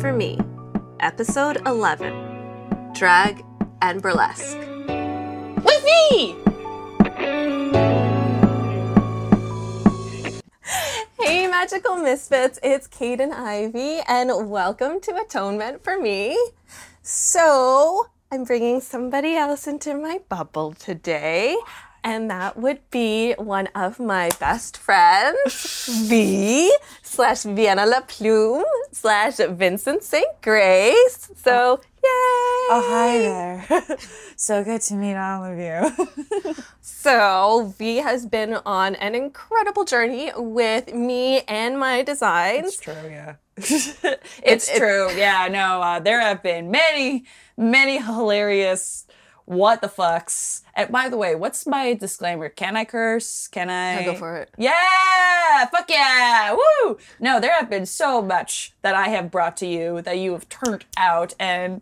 for Me, Episode 11, Drag and Burlesque. With me! Hey Magical Misfits, it's Kate and Ivy, and welcome to Atonement for Me. So, I'm bringing somebody else into my bubble today, and that would be one of my best friends, V/Vienna Blue Plume/Vincent St. Grace. So, yay! Oh, hi there. So good to meet all of you. So, V has been on an incredible journey with me and my designs. It's true, yeah. it's true. Yeah, no, there have been many, many hilarious what the fucks. And by the way, what's my disclaimer? Can I curse? Can I? I'll go for it. Yeah! Fuck yeah! Woo! No, there have been so much that I have brought to you that you have turned out, and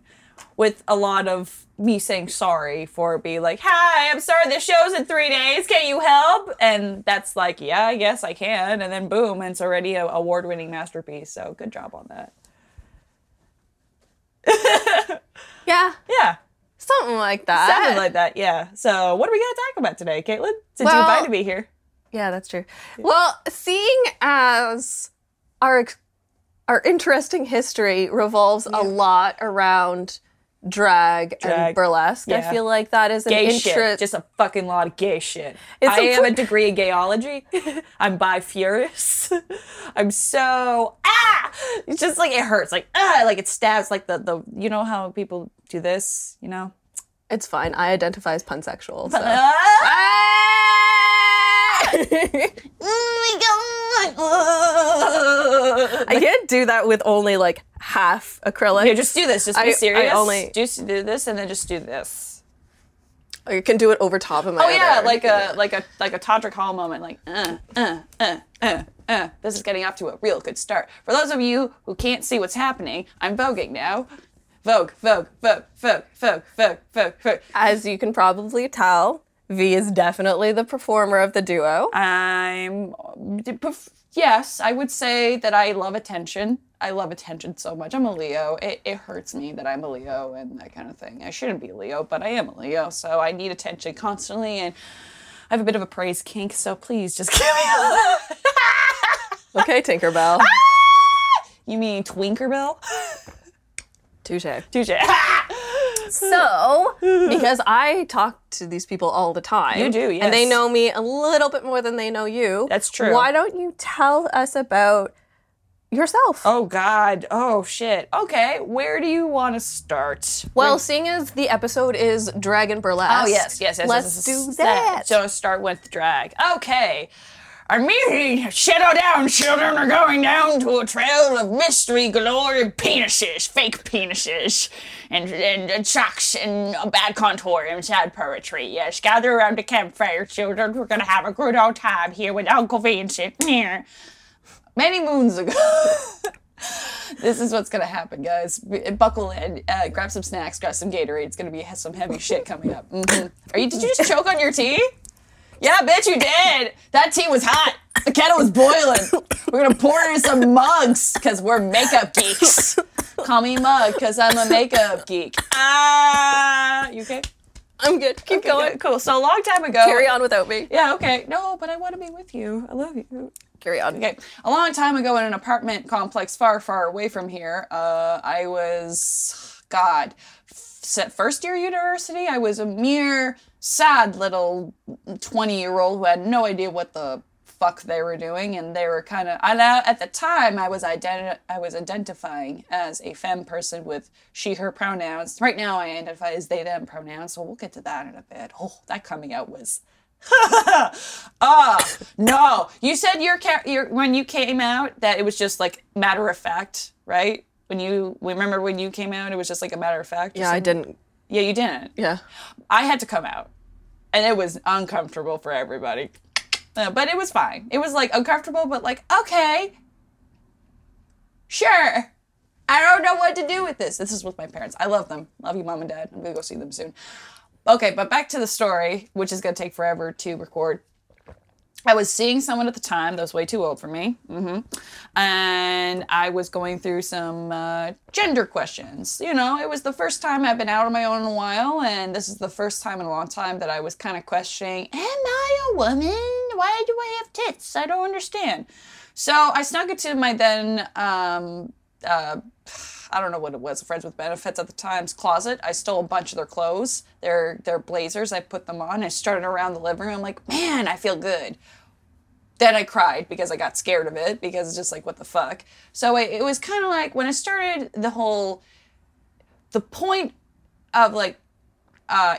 with a lot of me saying sorry for being like, hi, I'm sorry, the show's in 3 days, can you help? And that's like, yeah, I guess I can. And then boom, and it's already an award-winning masterpiece. So good job on that. Yeah. Yeah. Something like that. Something like that, yeah. So what are we going to talk about today, Caitlin? Since you invited me here. Yeah, that's true. Yeah. Well, seeing as our interesting history revolves a lot around drag and burlesque, I feel like that is an interest. Just a fucking lot of gay shit. I have a degree in gayology. I'm bi-furious. I'm so, it's just like, it hurts. Like, like it stabs, like the, you know how people do this, you know? It's fine. I identify as pansexual, so. Oh my God. I can't do that with only like half acrylic. Yeah, just do this. Just be serious. Just do this and then just do this. Or you can do it over top of my other. like a tantric hall moment. Like This is getting off to a real good start. For those of you who can't see what's happening, I'm voguing now. Vogue, vogue, vogue, vogue, vogue, vogue, vogue, vogue. As you can probably tell, V is definitely the performer of the duo. Yes, I would say that I love attention. I love attention so much. I'm a Leo. It hurts me that I'm a Leo and that kind of thing. I shouldn't be a Leo, but I am a Leo, so I need attention constantly, and I have a bit of a praise kink, so please just give me a Okay, Tinkerbell. You mean Twinkerbell? Touché. Touché. So, because I talk to these people all the time. You do, yes. And they know me a little bit more than they know you. That's true. Why don't you tell us about yourself? Oh, God. Oh, shit. Okay, where do you want to start? Well, seeing as the episode is drag and burlesque. Oh, yes, yes, yes. Let's do that. So, start with drag. Okay. I'm meeting Shadow Down. Children are going down to a trail of mystery, glory, penises, fake penises, and socks, and a bad contour, and sad poetry. Yes, gather around the campfire, children. We're going to have a good old time here with Uncle Vincent. Many moons ago. This is what's going to happen, guys. Buckle in, grab some snacks, grab some Gatorade. It's going to be some heavy shit coming up. Did you just choke on your tea? Yeah, bitch, you did. That tea was hot. The kettle was boiling. We're going to pour it in some mugs because we're makeup geeks. Call me Mug because I'm a makeup geek. You okay? I'm good. Keep going. Good. Cool. So a long time ago. Carry on without me. Yeah, okay. No, but I want to be with you. I love you. Carry on. Okay. A long time ago in an apartment complex far, far away from here, I was, first year university, I was a mere sad little 20-year-old who had no idea what the fuck they were doing, and they were kind of. At the time, I was identifying as a femme person with she/her pronouns. Right now, I identify as they/them pronouns. So we'll get to that in a bit. Oh, that coming out was. Oh no! You said your when you came out that it was just like matter of fact, right? When you came out, it was just like a matter of fact. Yeah, I didn't. Yeah, you didn't. Yeah. I had to come out. And it was uncomfortable for everybody. But it was fine. It was, like, uncomfortable, but, like, okay. Sure. I don't know what to do with this. This is with my parents. I love them. Love you, Mom and Dad. I'm going to go see them soon. Okay, but back to the story, which is going to take forever to record. I was seeing someone at the time that was way too old for me. And I was going through some gender questions. You know, it was the first time I've been out on my own in a while, and this is the first time in a long time that I was kind of questioning, am I a woman? Why do I have tits? I don't understand. So I snuck it to my then, I don't know what it was, Friends with Benefits at the time's closet. I stole a bunch of their clothes, their blazers. I put them on. I started around the living room. I'm like, man, I feel good. Then I cried because I got scared of it, because it's just like, what the fuck? So it was kind of like when I started the point of like,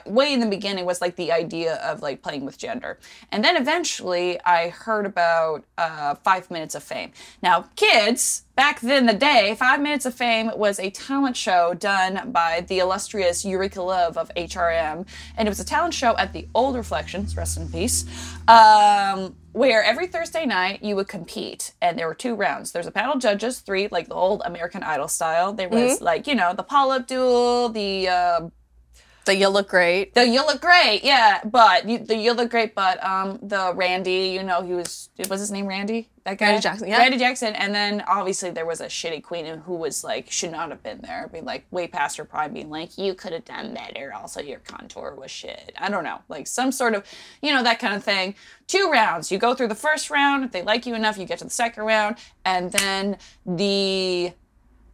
way in the beginning was like the idea of like playing with gender. And then eventually I heard about 5 Minutes of Fame. Now, kids, back then the day, 5 Minutes of Fame was a talent show done by the illustrious Eureka Love of HRM. And it was a talent show at the Old Reflections, rest in peace, where every Thursday night you would compete. And there were 2 rounds. There's a panel of judges, 3, like the old American Idol style. There was like, you know, the polyp duel, the you look great. The you look great, yeah. But you look great, but the Randy, you know, was his name Randy? That guy? Randy Jackson, yeah. Randy Jackson. And then obviously there was a shitty queen who was like, should not have been there. Being like way past her prime, being like, you could have done better. Also, your contour was shit. I don't know. Like some sort of, you know, that kind of thing. 2 rounds. You go through the first round. If they like you enough, you get to the second round. And then the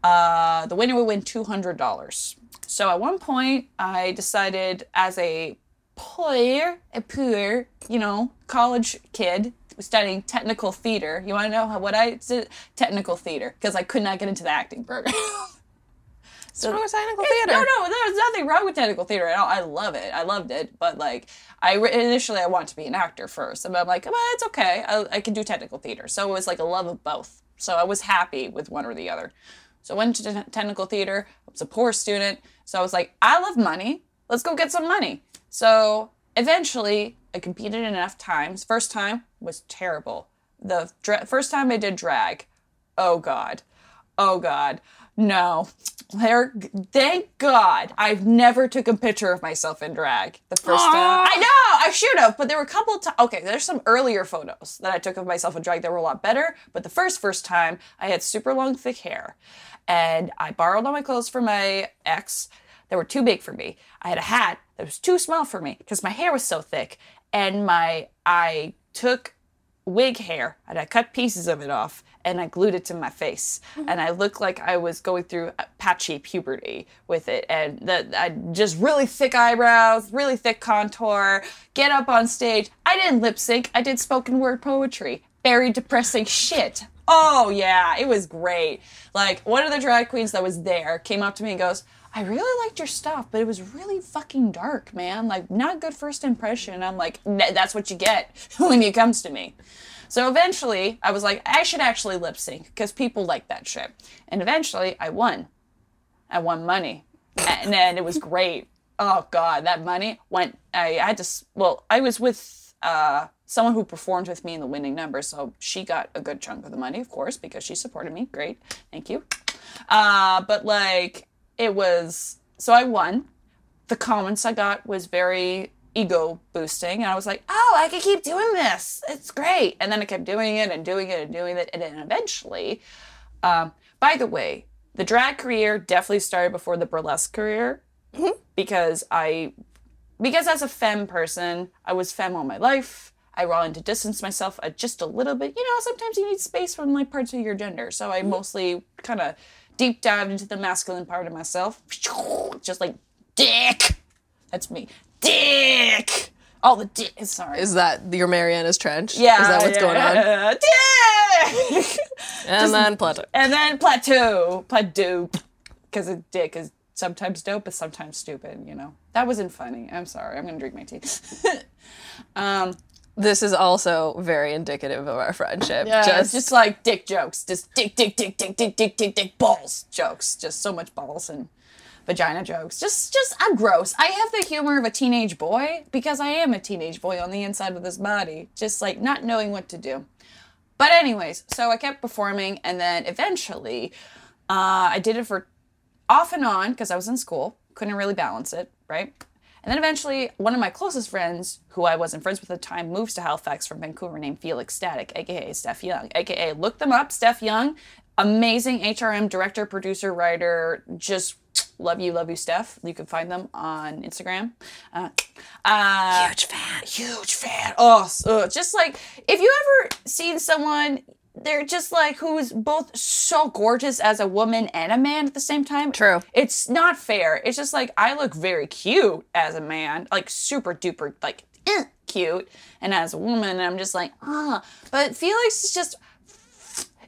winner would win $200. So at one point, I decided as a poor, you know, college kid studying technical theater. You want to know what I did? Technical theater, because I could not get into the acting program. So, what's wrong with technical theater? No, there's nothing wrong with technical theater at all. I love it. I loved it. But, like, initially I wanted to be an actor first. And I'm like, well, it's okay. I can do technical theater. So it was, like, a love of both. So I was happy with one or the other. So I went to technical theater. I was a poor student. So I was like, I love money. Let's go get some money. So eventually, I competed enough times. First time was terrible. The first time I did drag, oh God, no. Thank God I've never took a picture of myself in drag the first time. I know, I should have, but there were a couple of times. Okay, there's some earlier photos that I took of myself in drag that were a lot better, but the first time I had super long, thick hair, and I borrowed all my clothes from my ex that were too big for me. I had a hat that was too small for me because my hair was so thick, and I took wig hair and I cut pieces of it off and I glued it to my face. And I looked like I was going through patchy puberty with it. And just really thick eyebrows, really thick contour, get up on stage. I didn't lip sync. I did spoken word poetry. Very depressing shit. Oh, yeah, it was great. Like, one of the drag queens that was there came up to me and goes, I really liked your stuff, but it was really fucking dark, man. Like, not good first impression. I'm like, that's what you get when it comes to me. So eventually, I was like, I should actually lip sync because people like that shit. And eventually, I won. I won money. And then it was great. Oh, God, that money went, I was with someone who performed with me in the winning number. So she got a good chunk of the money, of course, because she supported me. Great. Thank you. So I won. The comments I got was very ego boosting. And I was like, oh, I can keep doing this. It's great. And then I kept doing it and doing it and doing it. And then eventually, by the way, the drag career definitely started before the burlesque career. Because as a femme person, I was femme all my life. I wanted to distance myself just a little bit. You know, sometimes you need space from like parts of your gender. So I mostly kind of deep dived into the masculine part of myself. Just like, dick. That's me. Dick. All the dick. Sorry. Is that your Mariana's Trench? Yeah. Is that what's going on? Dick. And then plateau. Plateau. Because a dick is sometimes dope, but sometimes stupid, you know. That wasn't funny. I'm sorry. I'm going to drink my tea. This is also very indicative of our friendship. Yeah, just like dick jokes. Just dick, balls jokes. Just so much balls and vagina jokes. Just, I'm gross. I have the humor of a teenage boy because I am a teenage boy on the inside of this body. Just like not knowing what to do. But anyways, so I kept performing, and then eventually I did it for off and on because I was in school. Couldn't really balance it, right? And then eventually, one of my closest friends, who I wasn't friends with at the time, moves to Halifax from Vancouver named Felix Static, aka Steph Young, aka look them up, Steph Young, amazing HRM director, producer, writer, just love you, Steph. You can find them on Instagram. Huge fan. Huge fan. Oh, so just like, if you ever seen someone, they're just like, who's both so gorgeous as a woman and a man at the same time. True. It's not fair. It's just like, I look very cute as a man, like super duper, like cute. And as a woman, and I'm just like, ah. But Felix is just,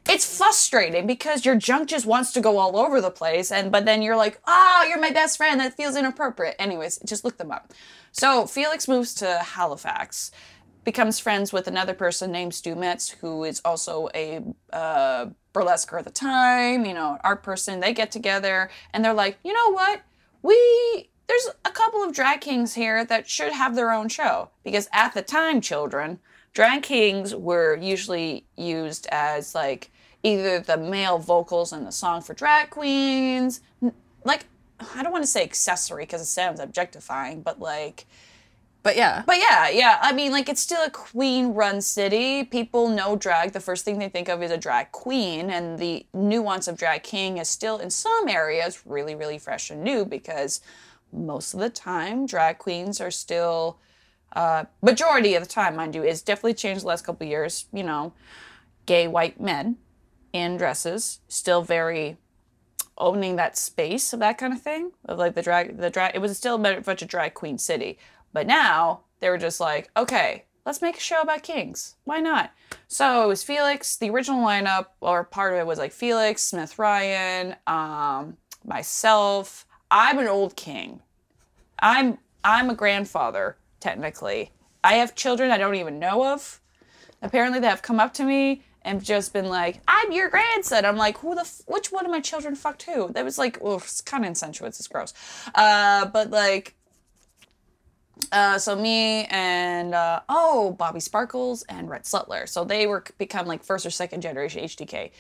it's frustrating because your junk just wants to go all over the place. But then you're like, oh, you're my best friend. That feels inappropriate. Anyways, just look them up. So Felix moves to Halifax, becomes friends with another person named Stu Metz, who is also a burlesquer at the time, you know, art person. They get together and they're like, you know what? There's a couple of drag kings here that should have their own show. Because at the time, children, drag kings were usually used as like either the male vocals in the song for drag queens, like, I don't want to say accessory because it sounds objectifying, but like, But yeah. I mean, like, it's still a queen-run city. People know drag. The first thing they think of is a drag queen, and the nuance of drag king is still, in some areas, really, really fresh and new because most of the time, drag queens are still, majority of the time, mind you, it's definitely changed the last couple of years, you know, gay white men in dresses, still very owning that space of that kind of thing, of like the drag, it was still a bunch of drag queen city. But now, they were just like, okay, let's make a show about kings. Why not? So it was Felix. The original lineup, or part of it was like Felix, Smith Ryan, myself. I'm an old king. I'm a grandfather, technically. I have children I don't even know of. Apparently, they have come up to me and just been like, I'm your grandson. I'm like, which one of my children fucked who? That was like, oh, it's kind of incestuous. It's gross. But like... So me and, Bobby Sparkles and Rhett Suttler. So they were become like first or second generation HDK.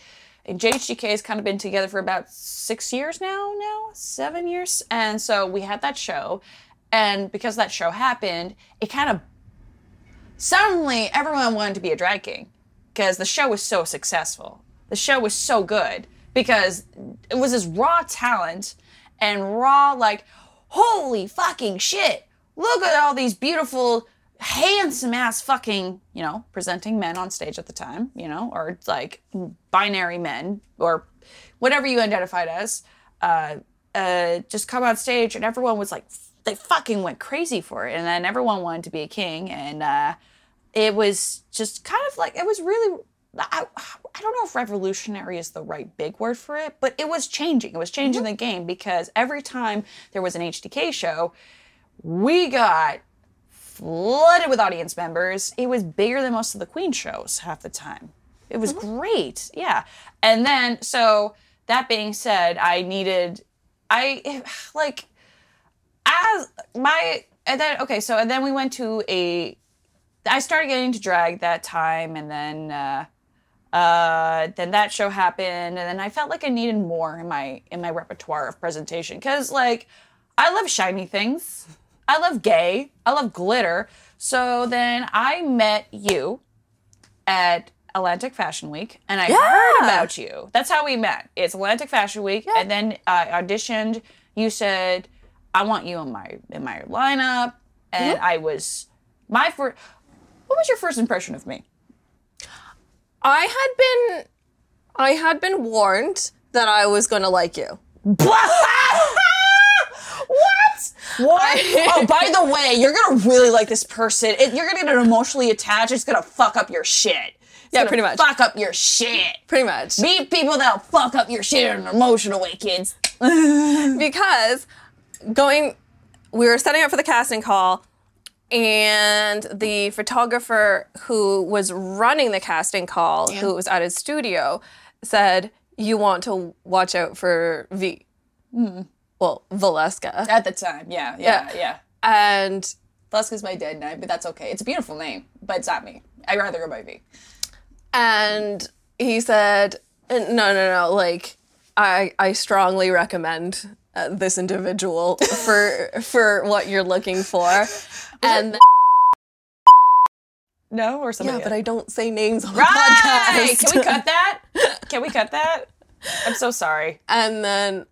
And JHDK has kind of been together for about 6 years now, 7 years. And so we had that show. And because that show happened, it kind of suddenly everyone wanted to be a drag king because the show was so successful. The show was so good because it was this raw talent and raw, like, holy fucking shit. Look at all these beautiful, handsome-ass fucking, you know, presenting men on stage at the time, you know, or, like, binary men, or whatever you identified as, just come on stage, and everyone was, like, they fucking went crazy for it, and then everyone wanted to be a king, and it was just kind of, like, it was really... I don't know if revolutionary is the right big word for it, but it was changing. It was changing the game, because every time there was an HDK show... We got flooded with audience members. It was bigger than most of the Queen shows half the time. It was great. Yeah. And then, so that being said, and then we went to I started getting into drag that time. And then that show happened. And then I felt like I needed more in my repertoire of presentation. 'Cause like, I love shiny things. I love gay. I love glitter. So then I met you at Atlantic Fashion Week, and I heard about you. That's how we met. It's Atlantic Fashion Week, and then I auditioned. You said, "I want you in my lineup," and I was my first. What was your first impression of me? I had been warned that I was going to like you. What? Oh, by the way, you're going to really like this person. You're going to get emotionally attached. It's going to fuck up your shit. Yeah, pretty much. Fuck up your shit. Pretty much. Be people that'll fuck up your shit in an emotional way, kids. Because we were setting up for the casting call, and the photographer who was running the casting call, who was at his studio, said, "You want to watch out for V." Well, Valeska. At the time, yeah. And Valeska's my dead name, but that's okay. It's a beautiful name, but it's not me. I'd rather go by V. And he said, no, like, I strongly recommend this individual for what you're looking for. And no, or something. Yeah, but I don't say names on the podcast. Can we cut that? Can we cut that? I'm so sorry. And then,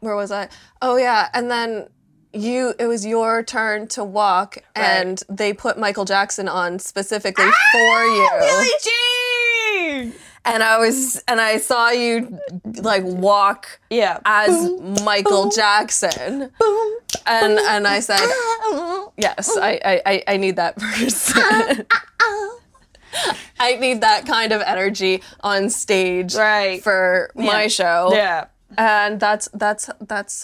where was I? Oh yeah, and then it was your turn to walk, right, and they put Michael Jackson on specifically for you. Billie Jean! And I saw you like walk as boom, Michael boom, Jackson. Boom, and I said, yes, I need that person. I need that kind of energy on stage for my show. Yeah. And that's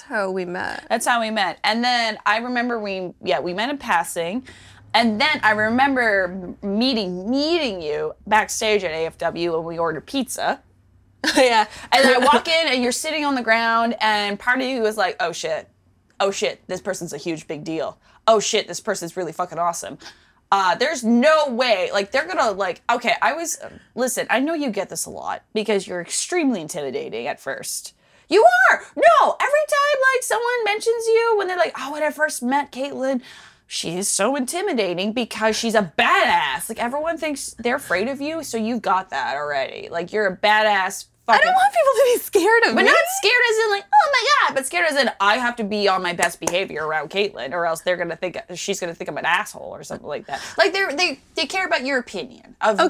how we met. That's how we met. And then I remember we met in passing. And then I remember meeting you backstage at AFW when we ordered pizza. Yeah. And then I walk in and you're sitting on the ground and part of you was like, oh shit. Oh shit, this person's a huge big deal. Oh shit, this person's really fucking awesome. There's no way, like, they're gonna, like, okay, listen, I know you get this a lot because you're extremely intimidating at first. You are! No! Every time, like, someone mentions you when they're like, oh, when I first met Caitlin, she is so intimidating because she's a badass. Like, everyone thinks they're afraid of you, so you've got that already. Like, you're a badass fucking... I don't want people to be scared of me. But not scared as in, like, oh my god, but scared as in, I have to be on my best behavior around Caitlin, or else they're gonna think, she's gonna think I'm an asshole or something like that. Like, they care about your opinion. So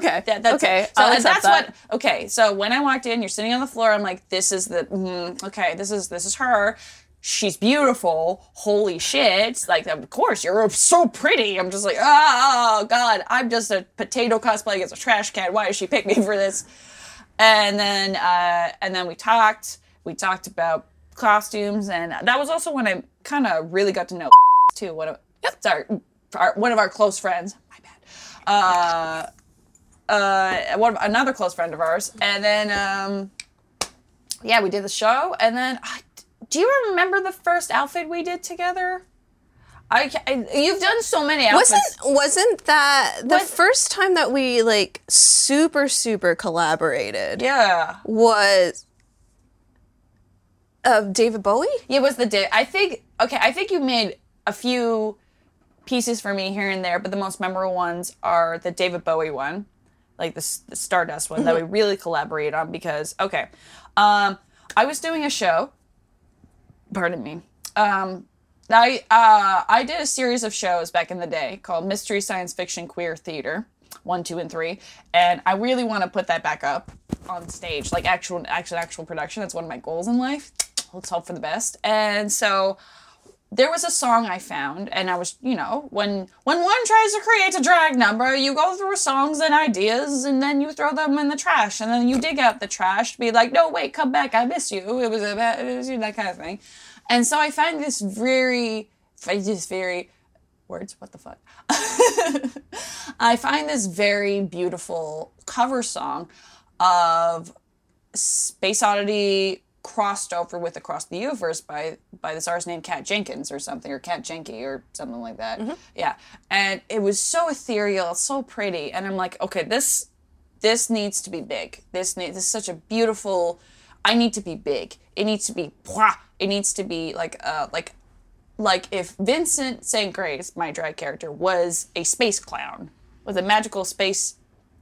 when I walked in, you're sitting on the floor, I'm like, this is her. She's beautiful. Holy shit. Like, of course, you're so pretty. I'm just like, oh, God, I'm just a potato cosplaying as a trash can. Why did she pick me for this? And then we talked. We talked about costumes. And that was also when I kind of really got to know too. One of our close friends. My bad. Another close friend of ours. And then, we did the show. And then... do you remember the first outfit we did together? You've done so many outfits. Wasn't that the first time that we, like, super, super collaborated? Yeah. Was David Bowie? Yeah, it was the day. I think you made a few pieces for me here and there, but the most memorable ones are the David Bowie one, like the Stardust one, that we really collaborated on because, I was doing a show. Pardon me. I did a series of shows back in the day called Mystery Science Fiction Queer Theater 1, 2, and 3, and I really want to put that back up on stage, like actual production. That's one of my goals in life. Let's hope for the best. And so there was a song I found, and I was, when one tries to create a drag number, you go through songs and ideas, and then you throw them in the trash, and then you dig out the trash to be like, no, wait, come back, I miss you. It was that kind of thing. And so I found this I find this very beautiful cover song of Space Oddity, crossed over with Across the Universe by this artist named Cat Jenkins or Cat Jenky or something like that. Mm-hmm. Yeah. And it was so ethereal, so pretty. And I'm like, okay, this needs to be big. This is such a beautiful, I need to be big. It needs to be, it needs to be like if Vincent St. Grace, my drag character, was a space clown, was a magical space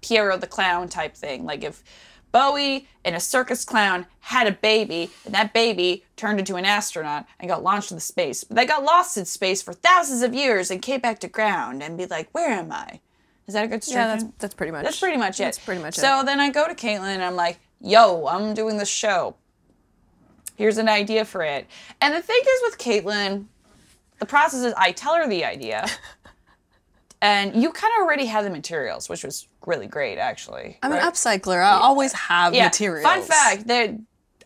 Pierrot the Clown type thing. Like if Bowie and a circus clown had a baby, and that baby turned into an astronaut and got launched into space. But they got lost in space for thousands of years and came back to ground and be like, where am I? Is that a good description? Yeah, that's pretty much. That's pretty much it. That's pretty much it. So then I go to Caitlin and I'm like, yo, I'm doing this show. Here's an idea for it. And the thing is with Caitlin, the process is I tell her the idea. And you kind of already had the materials, which was really great, actually. I'm an upcycler. I always have materials. Fun fact, the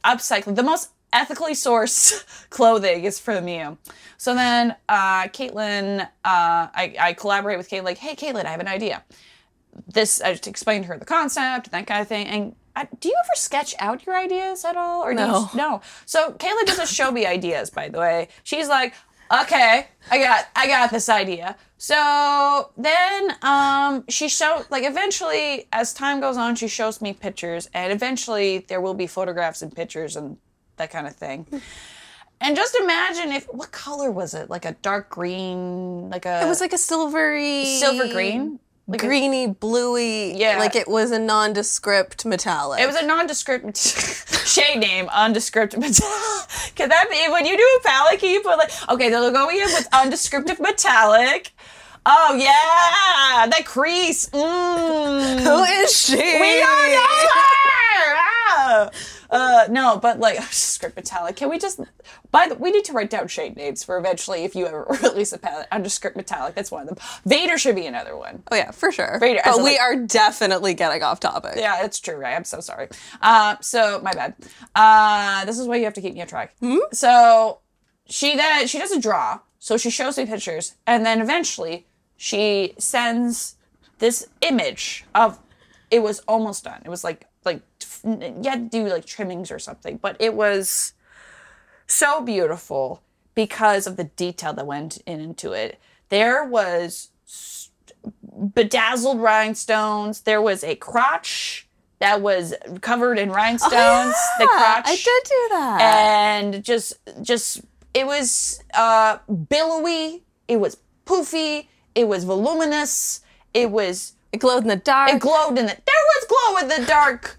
upcycling, the most ethically sourced clothing is from you. So then Caitlin, I collaborate with Caitlin, like, hey, Caitlin, I have an idea. I just explained to her the concept, and that kind of thing. And do you ever sketch out your ideas at all? Or no. No. So Caitlin doesn't show me ideas, by the way. She's like, okay, I got this idea. So then she showed, like, eventually, as time goes on, she shows me pictures, and eventually there will be photographs and pictures and that kind of thing. And just imagine if, what color was it? Like a dark green, like a... It was like a silvery... Silver green? Like greeny, bluey, yeah. Like it was a nondescript metallic. It was a nondescript shade name, undescript metallic. Can that be when you do a palette? Can you put like okay, they'll go in with undescriptive metallic. Oh yeah, that crease. Mm. Who is she? We don't know her. Ah. No, but like undescript metallic. Can we just? By the, we need to write down shade names for eventually if you ever release a palette. Undescript metallic. That's one of them. Vader should be another one. Oh yeah, for sure. Vader. But we like, are definitely getting off topic. Yeah, it's true. Right? I'm so sorry. So my bad. This is why you have to keep me on track. Hmm? So she doesn't draw. So she shows me pictures, and then eventually she sends this image of. It was almost done. It was like you had to do like trimmings or something, but it was so beautiful because of the detail that went into it. There was bedazzled rhinestones. There was a crotch that was covered in rhinestones. Oh, yeah. The crotch, I did do that, and just it was billowy. It was poofy. It was voluminous. It was. It glowed in the dark. There was glow-in-the-dark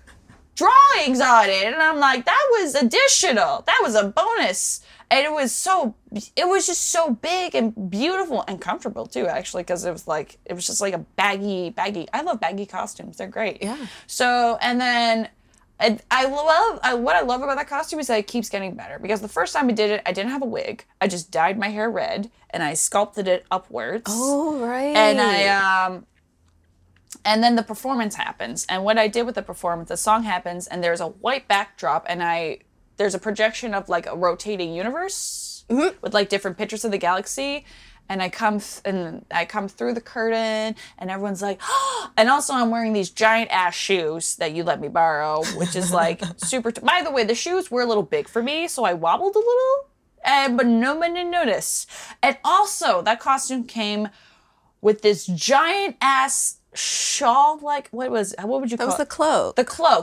drawings on it. And I'm like, that was additional. That was a bonus. And it was just so big and beautiful and comfortable, too, actually, because it was just like a baggy. I love baggy costumes. They're great. Yeah. So, and then what I love about that costume is that it keeps getting better. Because the first time I did it, I didn't have a wig. I just dyed my hair red, and I sculpted it upwards. Oh, right. And I, and then the performance happens. And what I did with the performance, the song happens, and there's a white backdrop, and there's a projection of, like, a rotating universe with, like, different pictures of the galaxy. And I come through the curtain, and everyone's like, oh! And also I'm wearing these giant-ass shoes that you let me borrow, which is, like, super... By the way, the shoes were a little big for me, so I wobbled a little, but no one noticed. And also, that costume came with this giant-ass... shawl, like, what would you call it? That was the cloak.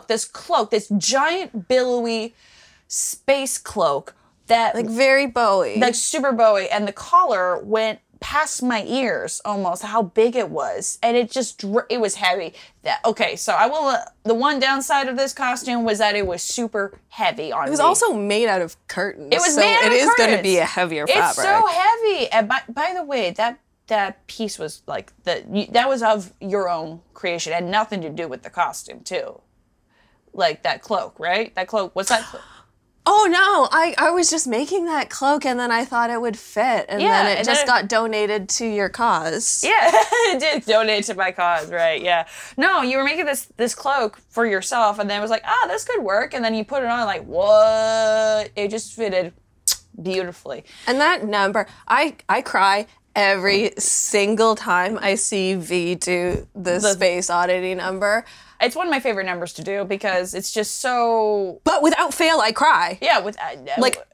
The cloak, this giant billowy space cloak that... Like very Bowie. Like super Bowie, and the collar went past my ears almost, how big it was, and it was heavy. The one downside of this costume was that it was super heavy on me. It was also made out of curtains. It was made out of curtains. It is going to be a heavier fabric. It's so heavy, and by the way, that piece was like that was of your own creation, had nothing to do with the costume too. Like that cloak, right? That cloak. What's that cloak? Oh no, I was just making that cloak, and then I thought it would fit, and yeah, then it got donated to your cause. Yeah, it did donate to my cause, right? Yeah. No, you were making this cloak for yourself, and then it was like, ah, this could work, and then you put it on, like, what? It just fitted beautifully. And that number, I cry. Every single time I see V do the Space Oddity number. It's one of my favorite numbers to do because it's just so... But without fail, I cry. Yeah.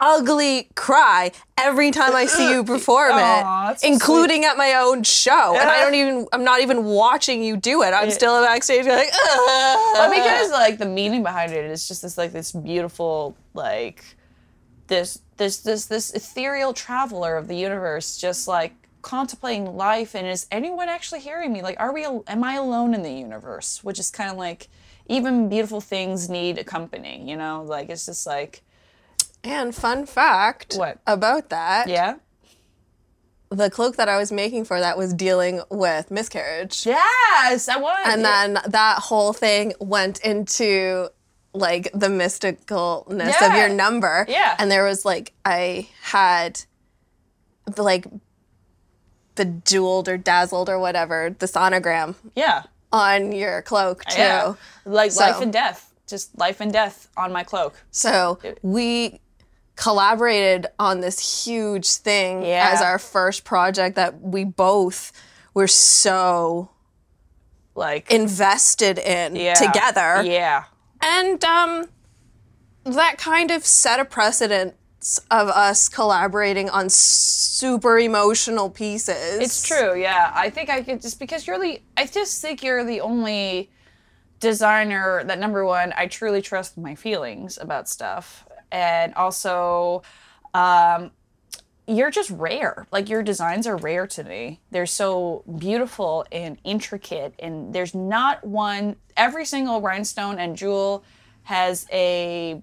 Ugly cry every time I see you perform it, including at my own show. And I'm not even watching you do it. I'm still backstage like, But because, like, the meaning behind it is just this, like, this beautiful, like, this ethereal traveler of the universe just, like, contemplating life, and is anyone actually hearing me? Like, am I alone in the universe? Which is kind of like, even beautiful things need accompanying, you know? Like, it's just like... And fun fact about that. Yeah? The cloak that I was making for that was dealing with miscarriage. Yes, I was! And then that whole thing went into... like, the mysticalness of your number. Yeah. And there was, like, I had, like, bejeweled or dazzled or whatever, the sonogram. Yeah. On your cloak, too. Yeah. Like, so, life and death. Just life and death on my cloak. So, we collaborated on this huge thing as our first project that we both were so, like... invested in together. Yeah. And that kind of set a precedent of us collaborating on super emotional pieces. It's true, yeah. I think I could just, because you're the only designer that, number one, I truly trust my feelings about stuff. and also you're just rare. Like, your designs are rare to me. They're so beautiful and intricate, and there's not one. Every single rhinestone and jewel has a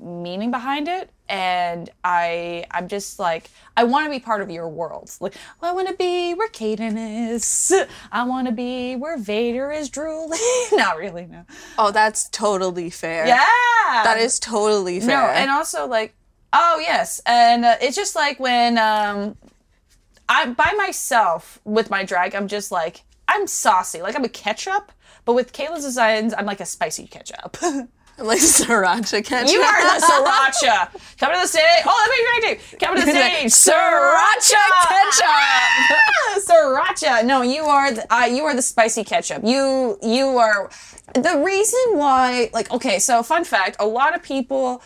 meaning behind it, and I'm just like, I want to be part of your world. Like, I want to be where Caden is. I want to be where Vader is drooling. Not really, no. Oh, that's totally fair. Yeah. That is totally fair. No, and also, like, oh, yes. And it's just like when I'm by myself with my drag, I'm just like, I'm saucy. Like, I'm a ketchup, but with Caitlin's designs, I'm like a spicy ketchup. Like sriracha ketchup. You are the sriracha. Come to the stage. Oh, that made me right. Come to the stage. Sriracha ketchup. Sriracha. No, you are the spicy ketchup. You are the reason why. Like, okay, so fun fact: a lot of people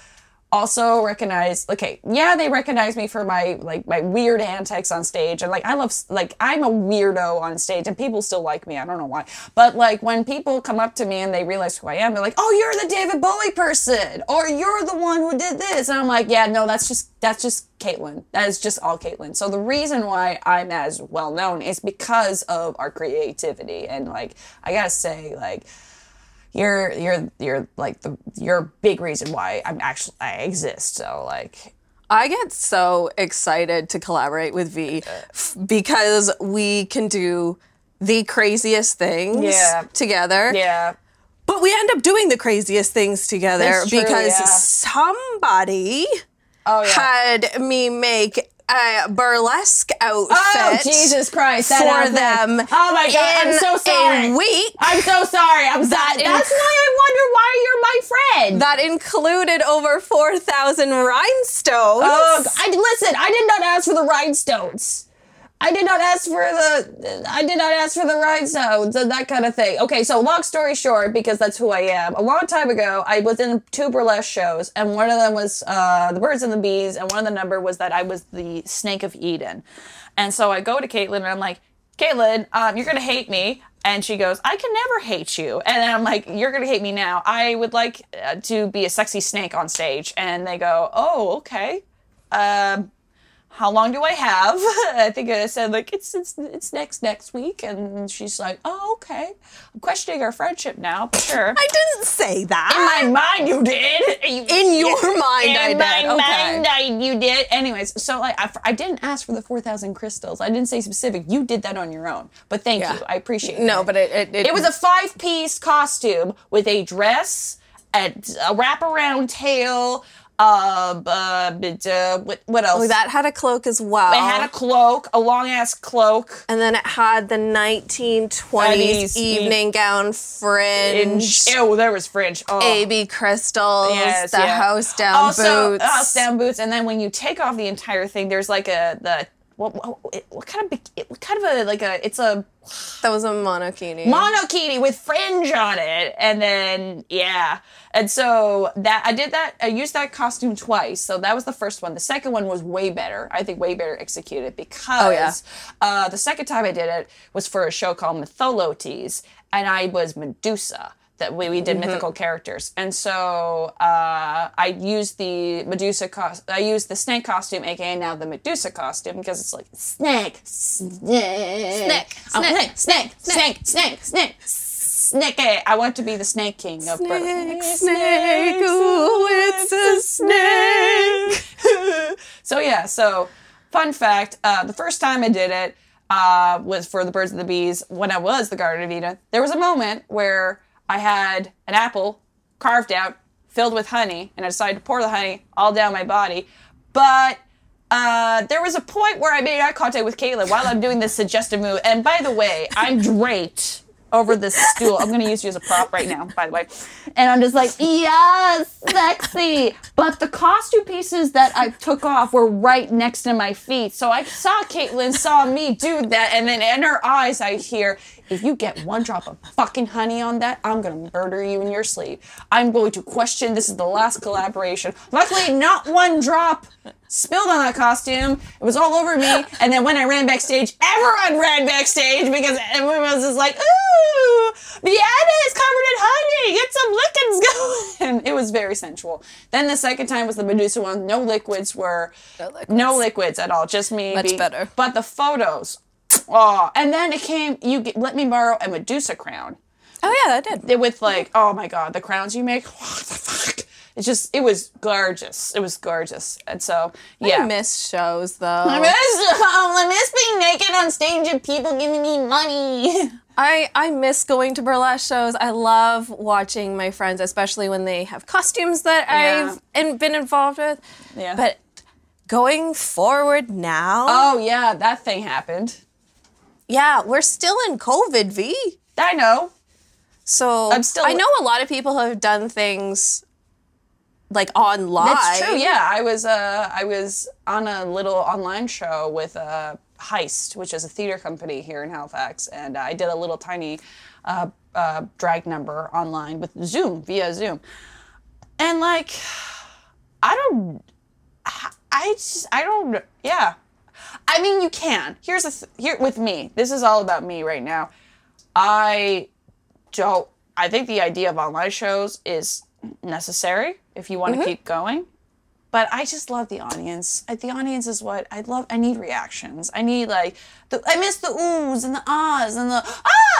also recognize. Okay, yeah, they recognize me for my my weird antics on stage, and like I love I'm a weirdo on stage, and people still like me. I don't know why, but like when people come up to me and they realize who I am, they're like, "Oh, you're the David Bowie person," or "You're the one who did this," and I'm like, "Yeah, no, that's just Caitlin. That is just all Caitlin." So the reason why I'm as well known is because of our creativity, and like I gotta say, like. You're like you're a big reason why I exist. So like, I get so excited to collaborate with V because we can do the craziest things together. Yeah. But we end up doing the craziest things together. That's true, because somebody had me make a burlesque outfit. Oh, Jesus Christ. That for them. Oh, my God. I'm so sorry. In a week. I'm so sorry. I'm sorry. That's why I wonder why you're my friend. That included over 4,000 rhinestones. Oh, listen, I did not ask for the rhinestones. I did not ask for the rhinestones and that kind of thing. Okay, so long story short, because that's who I am. A long time ago, I was in two burlesque shows, and one of them was the Birds and the Bees, and one of the number was that I was the Snake of Eden. And so I go to Caitlin, and I'm like, Caitlin, you're going to hate me. And she goes, I can never hate you. And then I'm like, you're going to hate me now. I would like to be a sexy snake on stage. And they go, oh, okay. How long do I have? I think I said, like, it's next week. And she's like, oh, okay. I'm questioning our friendship now, but sure. I didn't say that. In my mind, you did. In your mind, I did. You did. Anyways, so like, I didn't ask for the 4,000 crystals. I didn't say specific. You did that on your own. But thank you. I appreciate it. No, but it was a 5-piece costume with a dress, a wraparound tail, what else? Oh, that had a cloak as well. It had a cloak, a long-ass cloak. And then it had the 1920s evening gown fringe. Oh, there was fringe. Oh. AB crystals, yes, the house-down boots. Also, house-down boots. And then when you take off the entire thing, there's like that was a monokini. Monokini with fringe on it. And then, And so I used that costume twice. So that was the first one. The second one was way better. I think way better executed because the second time I did it was for a show called Mytholotes. And I was Medusa. That we did mythical characters. And so I used the Medusa I used the snake costume, aka now the Medusa costume, because it's like snake. I want to be the snake king of birth. Snake, ooh, it's a snake. So fun fact, the first time I did it was for the Birds and the Bees. When I was the Garden of Eden, there was a moment where I had an apple carved out, filled with honey, and I decided to pour the honey all down my body. But there was a point where I made eye contact with Caitlin while I'm doing this suggestive move. And by the way, I'm draped over this stool. I'm going to use you as a prop right now, by the way. And I'm just like, yes, sexy. But the costume pieces that I took off were right next to my feet. So I saw Caitlin, saw me do that. And then in her eyes, I hear, If you get one drop of fucking honey on that, I'm gonna murder you in your sleep. I'm going to question. This is the last collaboration. Luckily, not one drop spilled on that costume. It was all over me. And then when I ran backstage, everyone ran backstage because everyone was just like, ooh, Vienna is covered in honey. Get some lickins going. And it was very sensual. Then the second time was the Medusa one. No liquids at all. Just me. Much better. But the photos. Oh, and then it came, let me borrow a Medusa crown. Oh, yeah, that did. With, like, oh, my God, the crowns you make. What the fuck? It's just, it was gorgeous. It was gorgeous. And so, yeah. I miss shows, though. I miss being naked on stage and people giving me money. I miss going to burlesque shows. I love watching my friends, especially when they have costumes that I've been involved with. Yeah. But going forward now. Oh, yeah, that thing happened. Yeah, we're still in COVID, V. I know. So I know a lot of people have done things like online. That's true. Yeah, I was on a little online show with Heist, which is a theater company here in Halifax, and I did a little tiny drag number online with Zoom and like I don't. Yeah, I mean you can. Here with me. This is all about me right now. I think the idea of online shows is necessary if you want to keep going. But I just love the audience. The audience is what I love. I need reactions. I need I miss the oohs and the ahs and the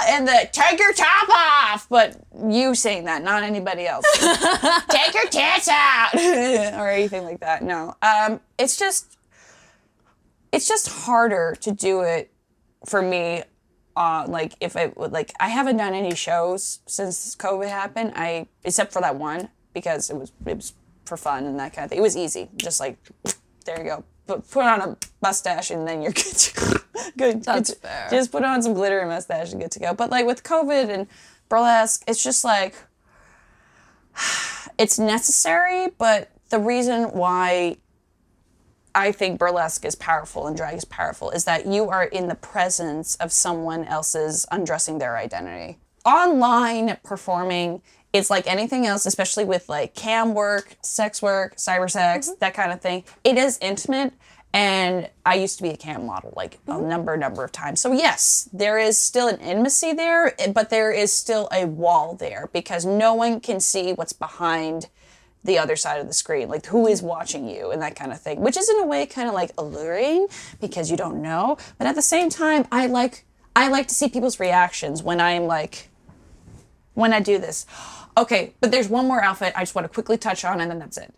and the take your top off. But you saying that, not anybody else. Take your tits out or anything like that. No, it's just harder to do it for me. I haven't done any shows since COVID happened. Except for that one because it was for fun and that kind of thing. It was easy, just like there you go. But put on a mustache and then you're good to go. That's fair. Just put on some glitter and mustache and good to go. But like with COVID and burlesque, it's just like it's necessary. But the reason why I think burlesque is powerful and drag is powerful is that you are in the presence of someone else's undressing their identity. Online performing, it's like anything else, especially with like cam work, sex work, cyber sex, that kind of thing. It is intimate. And I used to be a cam model like a number of times. So yes, there is still an intimacy there, but there is still a wall there because no one can see what's behind the other side of the screen, like who is watching you and that kind of thing, which is in a way kind of like alluring because you don't know. But at the same time, I like to see people's reactions when I'm like, when I do this. Okay, but there's one more outfit I just want to quickly touch on and then that's it.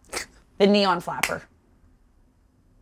The neon flapper.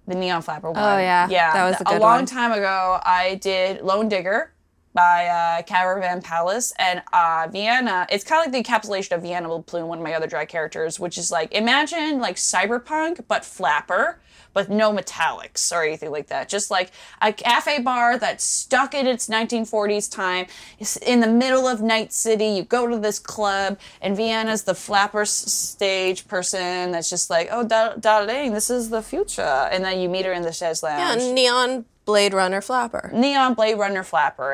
The neon flapper one. Oh yeah, that was a good one. A long time ago, I did Lone Digger by Caravan Palace and Vienna. It's kind of like the encapsulation of Vienna Blue Plume, one of my other drag characters, which is like, imagine like cyberpunk, but flapper, but no metallics or anything like that. Just like a cafe bar that's stuck in its 1940s time. It's in the middle of Night City. You go to this club and Vienna's the flapper stage person that's just like, oh, darling, this is the future. And then you meet her in the chaise lounge. Yeah, Neon Blade Runner flapper.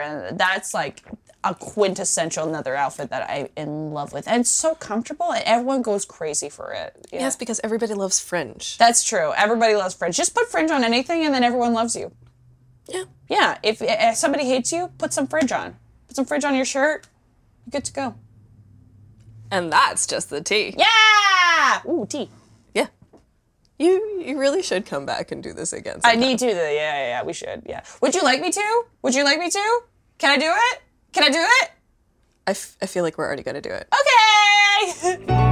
And that's like a quintessential another outfit that I'm in love with. And it's so comfortable and everyone goes crazy for it. Yeah. Yes, because everybody loves fringe. That's true. Everybody loves fringe. Just put fringe on anything and then everyone loves you. Yeah. Yeah. If somebody hates you, put some fringe on. Put some fringe on your shirt. You're good to go. And that's just the tea. Yeah! Ooh, tea. You really should come back and do this again sometime. I need to. Yeah, we should. Yeah. Would you like me to? Can I do it? I feel like we're already going to do it. Okay!